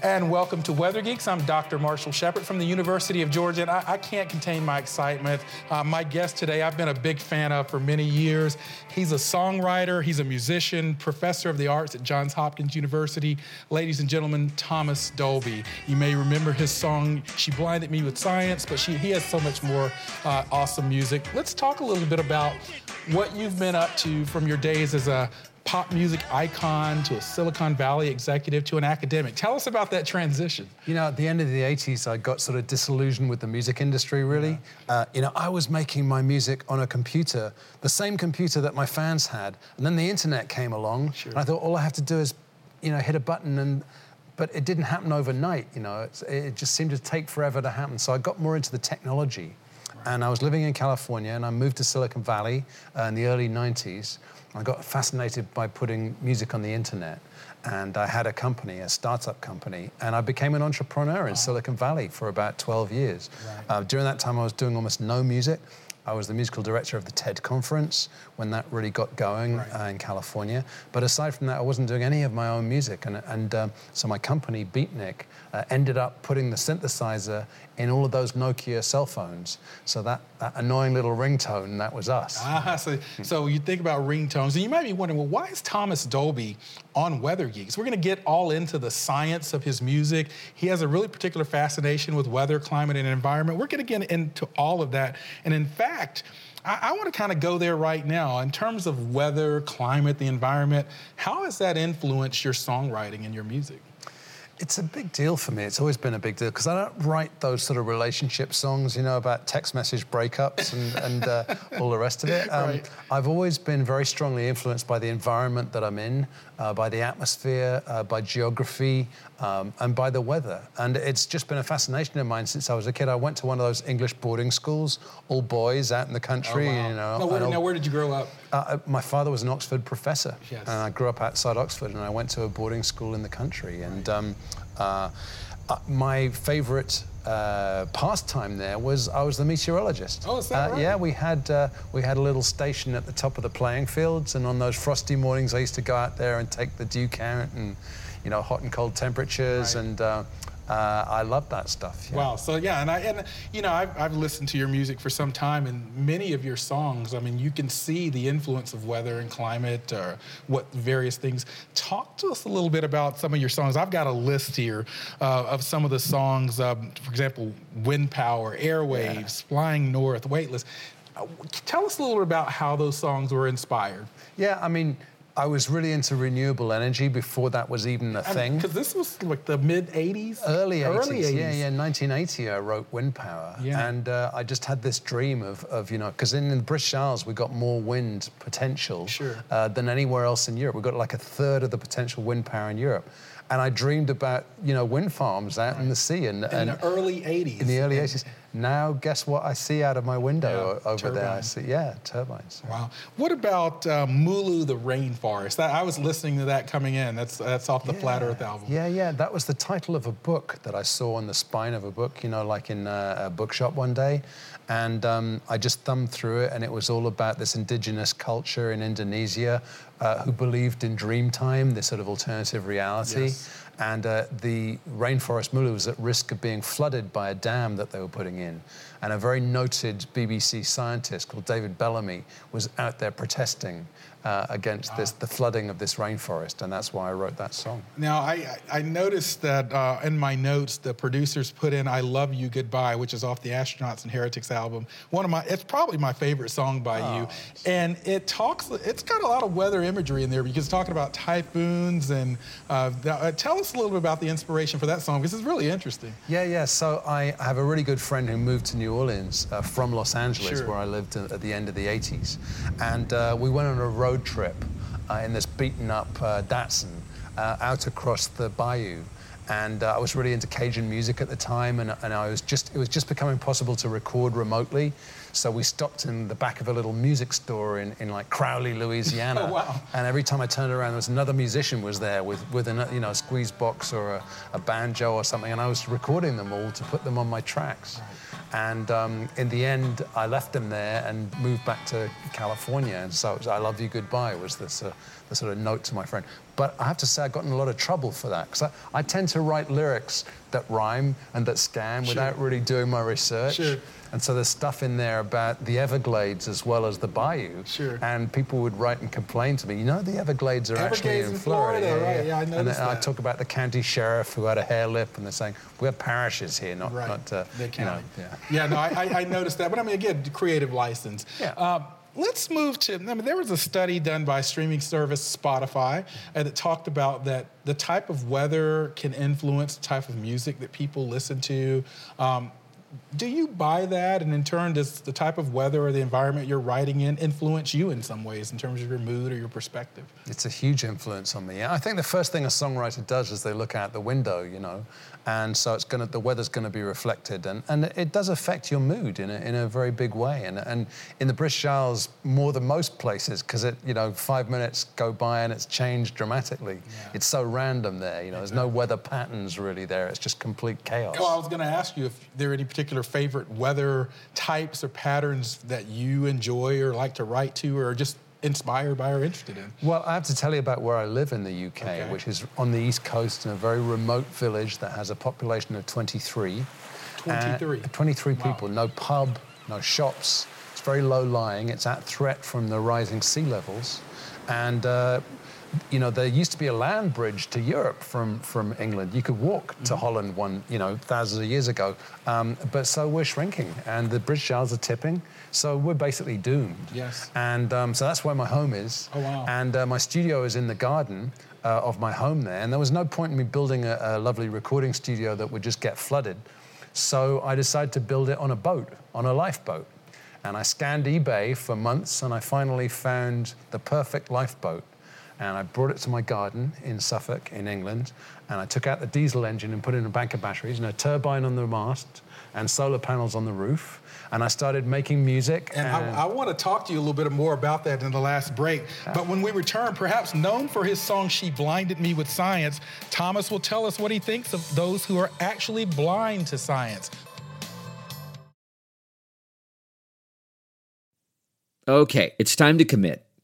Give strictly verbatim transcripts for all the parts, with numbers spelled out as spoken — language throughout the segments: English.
And welcome to Weather Geeks. I'm Doctor Marshall Shepherd from the University of Georgia, and I, I can't contain my excitement. Uh, my guest today, I've been a big fan of for many years. He's a songwriter, he's a musician, professor of the arts at Johns Hopkins University. Ladies and gentlemen, Thomas Dolby. You may remember his song, She Blinded Me with Science, but she, he has so much more uh, awesome music. Let's talk a little bit about what you've been up to from your days as a pop music icon to a Silicon Valley executive to an academic. Tell us about that transition. You know, at the end of the eighties, I got sort of disillusioned with the music industry, really. Yeah. Uh, you know, I was making my music on a computer, the same computer that my fans had. And then the internet came along. Sure. And I thought, all I have to do is, you know, hit a button and... But it didn't happen overnight, you know. It's, it just seemed to take forever to happen. So I got more into the technology. Right. And I was living in California, and I moved to Silicon Valley uh, in the early nineties. I got fascinated by putting music on the internet, and I had a company, a startup company, and I became an entrepreneur in wow. Silicon Valley for about twelve years. Right. Uh, during that time, I was doing almost no music. I was the musical director of the TED conference when that really got going right. uh, in California. But aside from that, I wasn't doing any of my own music. And, and um, so my company, Beatnik, uh, ended up putting the synthesizer in all of those Nokia cell phones. So that, that annoying little ringtone, that was us. Ah, so, mm-hmm. so you think about ringtones, and you might be wondering, well, why is Thomas Dolby on Weather Geeks? We're going to get all into the science of his music. He has a really particular fascination with weather, climate, and environment. We're going to get into all of that. And in fact, I, I want to kind of go there right now in terms of weather, climate, the environment. How has that influenced your songwriting and your music? It's a big deal for me. It's always been a big deal because I don't write those sort of relationship songs, you know, about text message breakups and, and uh, all the rest of it. Um, right. I've always been very strongly influenced by the environment that I'm in, uh, by the atmosphere, uh, by geography, um, and by the weather. And it's just been a fascination of mine since I was a kid. I went to one of those English boarding schools, all boys out in the country. Oh, wow. You know. Now where, all, now, where did you grow up? Uh, my father was an Oxford professor, yes. and I grew up outside Oxford, and I went to a boarding school in the country. Right. And um, uh, uh, my favourite uh, pastime there was I was the meteorologist. Oh, is that uh, right? Yeah, we had uh, we had a little station at the top of the playing fields, and on those frosty mornings, I used to go out there and take the dew count and, you know, hot and cold temperatures right. and. Uh, Uh, I love that stuff. Yeah. Wow. So, yeah, and, I, and you know, I've, I've listened to your music for some time, and many of your songs, I mean, you can see the influence of weather and climate or what various things. Talk to us a little bit about some of your songs. I've got a list here uh, of some of the songs, um, for example, Wind Power, Airwaves, yeah. Flying North, Weightless. Uh, tell us a little bit about how those songs were inspired. Yeah, I mean... I was really into renewable energy before that was even a thing. Because this was like the mid-eighties? Early eighties, Early eighties. yeah, yeah. nineteen eighty, I wrote Wind Power. Yeah. And uh, I just had this dream of, of you know, because in the British Isles, we got more wind potential sure. uh, than anywhere else in Europe. We got like a third of the potential wind power in Europe. And I dreamed about, you know, wind farms out right. in the sea. And, in and the early eighties. In the early eighties. Now, guess what I see out of my window yeah, over turbine. there? I see, yeah, turbines. Wow. What about uh, Mulu, the Rainforest? That, I was listening to that coming in. That's that's off the yeah. Flat Earth album. Yeah, yeah. That was the title of a book that I saw on the spine of a book, you know, like in a, a bookshop one day. And um, I just thumbed through it, and it was all about this indigenous culture in Indonesia uh, who believed in dream time, this sort of alternative reality. Yes. And uh, the rainforest Mulu was at risk of being flooded by a dam that they were putting in. And a very noted B B C scientist called David Bellamy was out there protesting uh, against this, the flooding of this rainforest, and that's why I wrote that song. Now, I, I noticed that uh, in my notes, the producers put in I Love You Goodbye, which is off the Astronauts and Heretics album. One of my, it's probably my favorite song by oh. you. And it talks, it's got a lot of weather imagery in there because it's talking about typhoons and uh, tell us us a little bit about the inspiration for that song, because it's really interesting. Yeah, yeah. So I have a really good friend who moved to New Orleans uh, from Los Angeles, sure. where I lived at the end of the eighties. And uh, we went on a road trip uh, in this beaten-up uh, Datsun uh, out across the bayou. And uh, I was really into Cajun music at the time, and, and I was just it was just becoming possible to record remotely. So we stopped in the back of a little music store in, in like Crowley, Louisiana. Oh, wow. And every time I turned around, there was another musician was there with, with an, you know, a squeeze box or a, a banjo or something, and I was recording them all to put them on my tracks. Right. And um, in the end, I left them there and moved back to California. And so it was, I Love You Goodbye was this, uh, the sort of note to my friend. But I have to say I got in a lot of trouble for that, because I, I tend to write lyrics that rhyme and that scan sure. without really doing my research. Sure. And so there's stuff in there about the Everglades as well as the bayou. Sure. And people would write and complain to me, you know, the Everglades are Everglades actually in, in Florida. Florida yeah, right. yeah, I noticed and then that. I talk about the county sheriff who had a hair lip, and they're saying, we're parishes here, not... Right. not uh, the county. You know, yeah. yeah, no, I, I noticed that. But I mean, again, creative license. Yeah. Uh, Let's move to, I mean, there was a study done by streaming service Spotify, and it talked about that the type of weather can influence the type of music that people listen to. Um, do you buy that? And in turn, does the type of weather or the environment you're writing in influence you in some ways in terms of your mood or your perspective? It's a huge influence on me. I think the first thing a songwriter does is they look out the window, you know, and so it's gonna, the weather's going to be reflected, and, and it does affect your mood in a, in a very big way, and and in the British Isles more than most places, because it, you know, five minutes go by and it's changed dramatically. Yeah. It's so random there, you know, there's no weather patterns really there. It's just complete chaos. Well, I was going to ask you if there are any particular favorite weather types or patterns that you enjoy or like to write to, or just inspired by or interested in? Well, I have to tell you about where I live in the U K, okay. which is on the East Coast in a very remote village that has a population of twenty-three. twenty-three? twenty-three wow. people, no pub, no shops. It's very low-lying. It's at threat from the rising sea levels. And, uh, you know, there used to be a land bridge to Europe from, from England. You could walk mm-hmm. to Holland one, you know, thousands of years ago. Um, but so we're shrinking, and the British Isles are tipping. So we're basically doomed. Yes. And um, so that's where my home is. Oh, wow. And uh, my studio is in the garden uh, of my home there. And there was no point in me building a, a lovely recording studio that would just get flooded. So I decided to build it on a boat, on a lifeboat. And I scanned eBay for months, and I finally found the perfect lifeboat. And I brought it to my garden in Suffolk, in England. And I took out the diesel engine and put in a bank of batteries and a turbine on the mast and solar panels on the roof. And I started making music. And, and... I, I want to talk to you a little bit more about that in the last break. Yeah. But when we return, perhaps known for his song, She Blinded Me with Science, Thomas will tell us what he thinks of those who are actually blind to science. Okay, it's time to commit.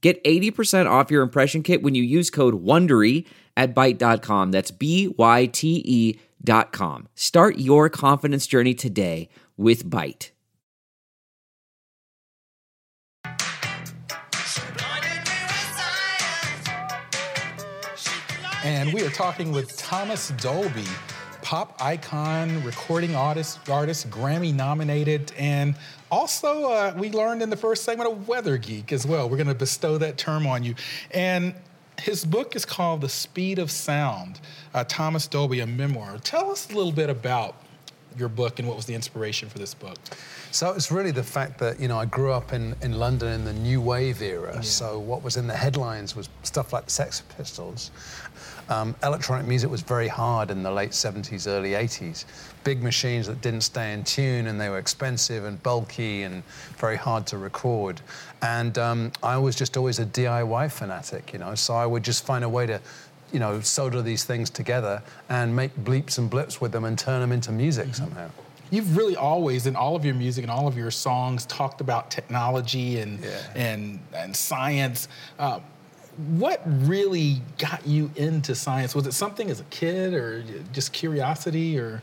Get eighty percent off your impression kit when you use code WONDERY at byte dot com. That's B Y T E dot com. Start your confidence journey today with Byte. And we are talking with Thomas Dolby, pop icon, recording artist, artist Grammy-nominated, and also uh, we learned in the first segment of Weather Geek as well. We're going to bestow that term on you. And his book is called The Speed of Sound, uh, Thomas Dolby, a memoir. Tell us a little bit about your book and what was the inspiration for this book. So it's really the fact that, you know, I grew up in, in London in the new wave era. Yeah. So what was in the headlines was stuff like the Sex Pistols. Um, electronic music was very hard in the late seventies, early eighties. Big machines that didn't stay in tune, and they were expensive and bulky and very hard to record. And um, I was just always a D I Y fanatic, you know, so I would just find a way to, you know, solder these things together and make bleeps and blips with them and turn them into music mm-hmm. somehow. You've really always, in all of your music and all of your songs, talked about technology and yeah. and, and science. Uh, what really got you into science? Was it something as a kid or just curiosity or...?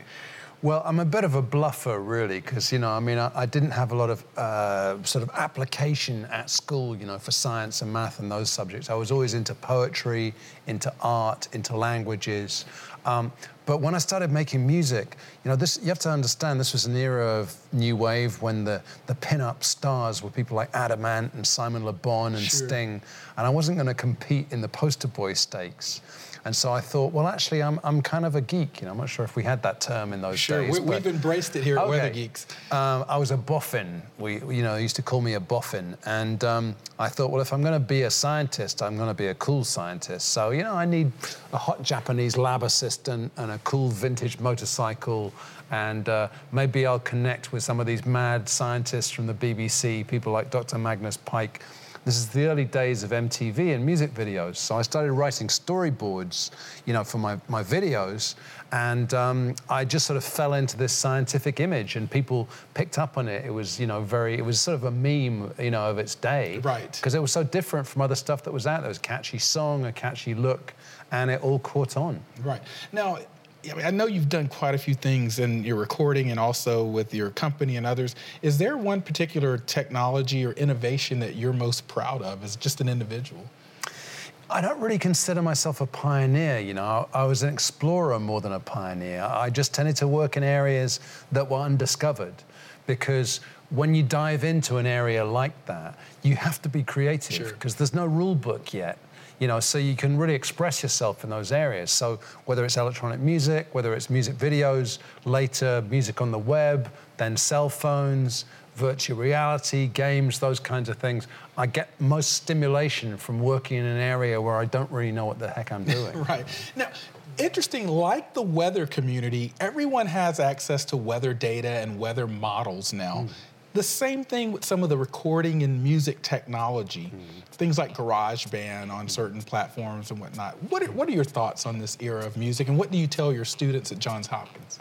Well, I'm a bit of a bluffer, really, because, you know, I mean, I, I didn't have a lot of uh, sort of application at school, you know, for science and math and those subjects. I was always into poetry, into art, into languages. Um, but when I started making music, you know, this you have to understand this was an era of new wave when the, the pin-up stars were people like Adam Ant and Simon Le Bon and sure. Sting. And I wasn't going to compete in the poster boy stakes. And so I thought, well, actually, I'm I'm kind of a geek. You know, I'm not sure if we had that term in those sure, days. Sure, we, we've embraced it here at okay. Weather Geeks. Um, I was a boffin. We, you know, they used to call me a boffin. And um, I thought, well, if I'm going to be a scientist, I'm going to be a cool scientist. So, you know, I need a hot Japanese lab assistant and a cool vintage motorcycle. And uh, maybe I'll connect with some of these mad scientists from the B B C, people like Doctor Magnus Pike. This is the early days of M T V and music videos. So I started writing storyboards, you know, for my, my videos. And um, I just sort of fell into this scientific image and people picked up on it. It was, you know, very, it was sort of a meme, you know, of its day. Right. Because it was so different from other stuff that was out there. There was a catchy song, a catchy look, and it all caught on. Right. Now, I know you've done quite a few things in your recording and also with your company and others. Is there one particular technology or innovation that you're most proud of as just an individual? I don't really consider myself a pioneer, you know. I was an explorer more than a pioneer. I just tended to work in areas that were undiscovered because when you dive into an area like that, you have to be creative because sure. there's no rule book yet. You know, so you can really express yourself in those areas. So whether it's electronic music, whether it's music videos, later music on the web, then cell phones, virtual reality, games, those kinds of things. I get most stimulation from working in an area where I don't really know what the heck I'm doing. Right. Now, interesting, like the weather community, everyone has access to weather data and weather models now. Mm. The same thing with some of the recording and music technology, mm. things like GarageBand on certain platforms and whatnot. What are, what are your thoughts on this era of music, and what do you tell your students at Johns Hopkins?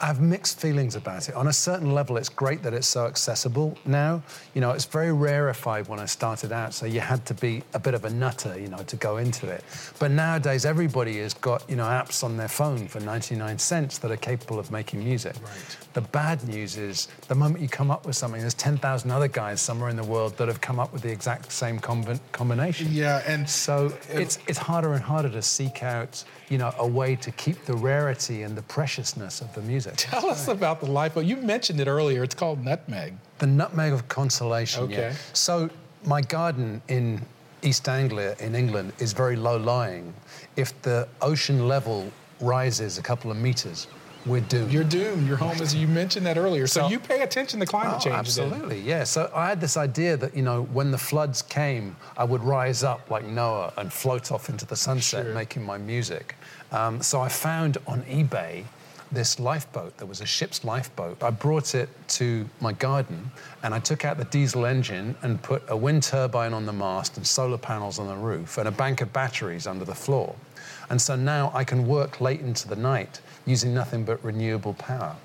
I have mixed feelings about it. On a certain level, it's great that it's so accessible now. You know, it's very rarefied when I started out, so you had to be a bit of a nutter, you know, to go into it. But nowadays, everybody has got, you know, apps on their phone for ninety-nine cents that are capable of making music. Right. The bad news is, the moment you come up with something, there's ten thousand other guys somewhere in the world that have come up with the exact same com- combination. Yeah, and... So it, it's, it's harder and harder to seek out, you know, a way to keep the rarity and the preciousness of the music. Tell That's us right. about the life. You mentioned it earlier. It's called Nutmeg. The Nutmeg of Consolation. Okay. Yeah. So my garden in East Anglia in England is very low-lying. If the ocean level rises a couple of meters, we're doomed. You're doomed. Your home is, you mentioned that earlier. So, so you pay attention to climate oh, change. Absolutely, then. Yeah. So I had this idea that, you know, when the floods came, I would rise up like Noah and float off into the sunset sure. making my music. Um, so I found on eBay this lifeboat that was a ship's lifeboat. I brought it to my garden and I took out the diesel engine and put a wind turbine on the mast and solar panels on the roof and a bank of batteries under the floor. And so now I can work late into the night using nothing but renewable power.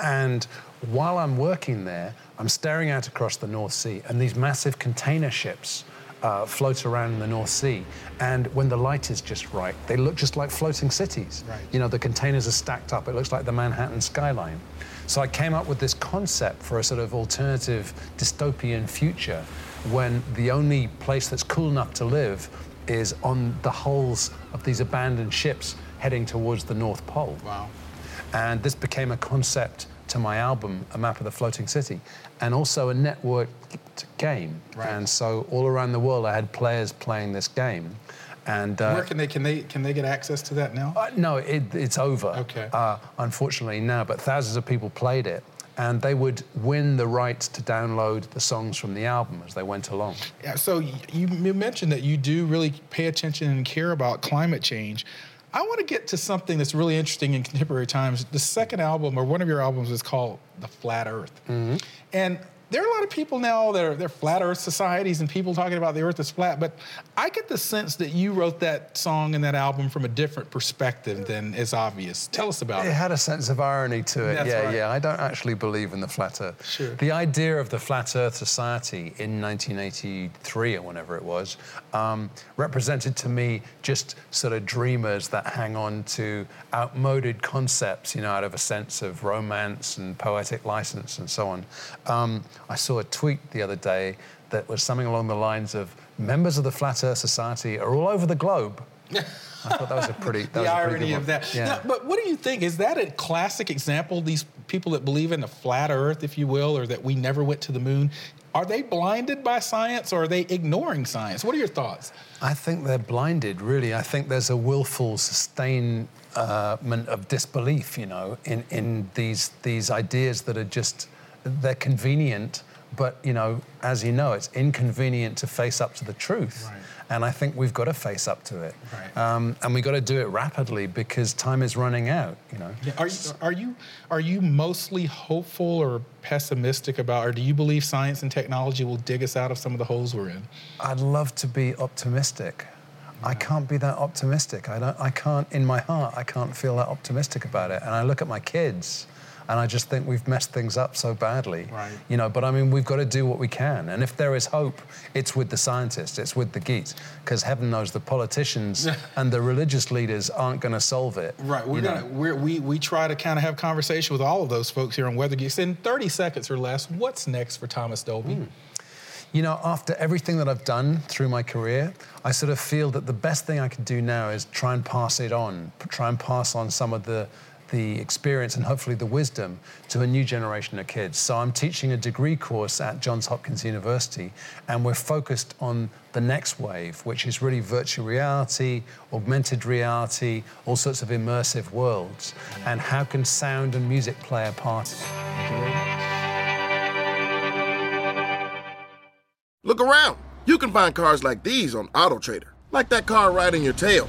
And while I'm working there, I'm staring out across the North Sea and these massive container ships Uh, float around in the North Sea, and when the light is just right, they look just like floating cities. Right. You know, the containers are stacked up. It looks like the Manhattan skyline. So I came up with this concept for a sort of alternative dystopian future when the only place that's cool enough to live is on the hulls of these abandoned ships heading towards the North Pole. Wow. And this became a concept to my album, A Map of the Floating City, and also a networked game. Right. And so all around the world, I had players playing this game. And uh, where can they can they can they get access to that now? Uh, no, it, it's over. Okay. Uh, unfortunately now, but thousands of people played it, and they would win the rights to download the songs from the album as they went along. Yeah. So you mentioned that you do really pay attention and care about climate change. I want to get to something that's really interesting in contemporary times. The second album, or one of your albums, is called The Flat Earth. Mm-hmm. And there are a lot of people now, there are flat earth societies and people talking about the earth is flat, but I get the sense that you wrote that song and that album from a different perspective than is obvious. Tell us about it. It had a sense of irony to it. That's yeah, right. yeah. I don't actually believe in the flat earth. Sure. The idea of the Flat Earth Society in nineteen eighty-three or whenever it was um, represented to me just sort of dreamers that hang on to outmoded concepts, you know, out of a sense of romance and poetic license and so on. Um, I saw a tweet the other day that was something along the lines of members of the Flat Earth Society are all over the globe. I thought that was a pretty that the was irony a pretty good one. Of that. Yeah. Now, but what do you think? Is that a classic example? These people that believe in the flat Earth, if you will, or that we never went to the moon, are they blinded by science or are they ignoring science? What are your thoughts? I think they're blinded, really. I think there's a willful sustainment of disbelief, you know, in in these these ideas that are just. They're convenient, but, you know, as you know, it's inconvenient to face up to the truth. Right. And I think we've got to face up to it. Right. Um, and we've got to do it rapidly because time is running out, you know. Yeah. Are you, are you are you mostly hopeful or pessimistic about, or do you believe science and technology will dig us out of some of the holes we're in? I'd love to be optimistic. Yeah. I can't be that optimistic. I don't. I can't, in my heart, I can't feel that optimistic about it. And I look at my kids, and I just think we've messed things up so badly. Right. You know, but I mean, we've got to do what we can. And if there is hope, it's with the scientists, it's with the geeks, because heaven knows the politicians and the religious leaders aren't going to solve it. Right, we're gonna, we're, we we try to kind of have conversation with all of those folks here on Weather Geeks. In thirty seconds or less, what's next for Thomas Dolby? Mm. You know, after everything that I've done through my career, I sort of feel that the best thing I can do now is try and pass it on, try and pass on some of the the experience and hopefully the wisdom to a new generation of kids. So I'm teaching a degree course at Johns Hopkins University, and we're focused on the next wave, which is really virtual reality, augmented reality, all sorts of immersive worlds, and how can sound and music play a part. Look around. You can find cars like these on Auto Trader, like that car riding your tail.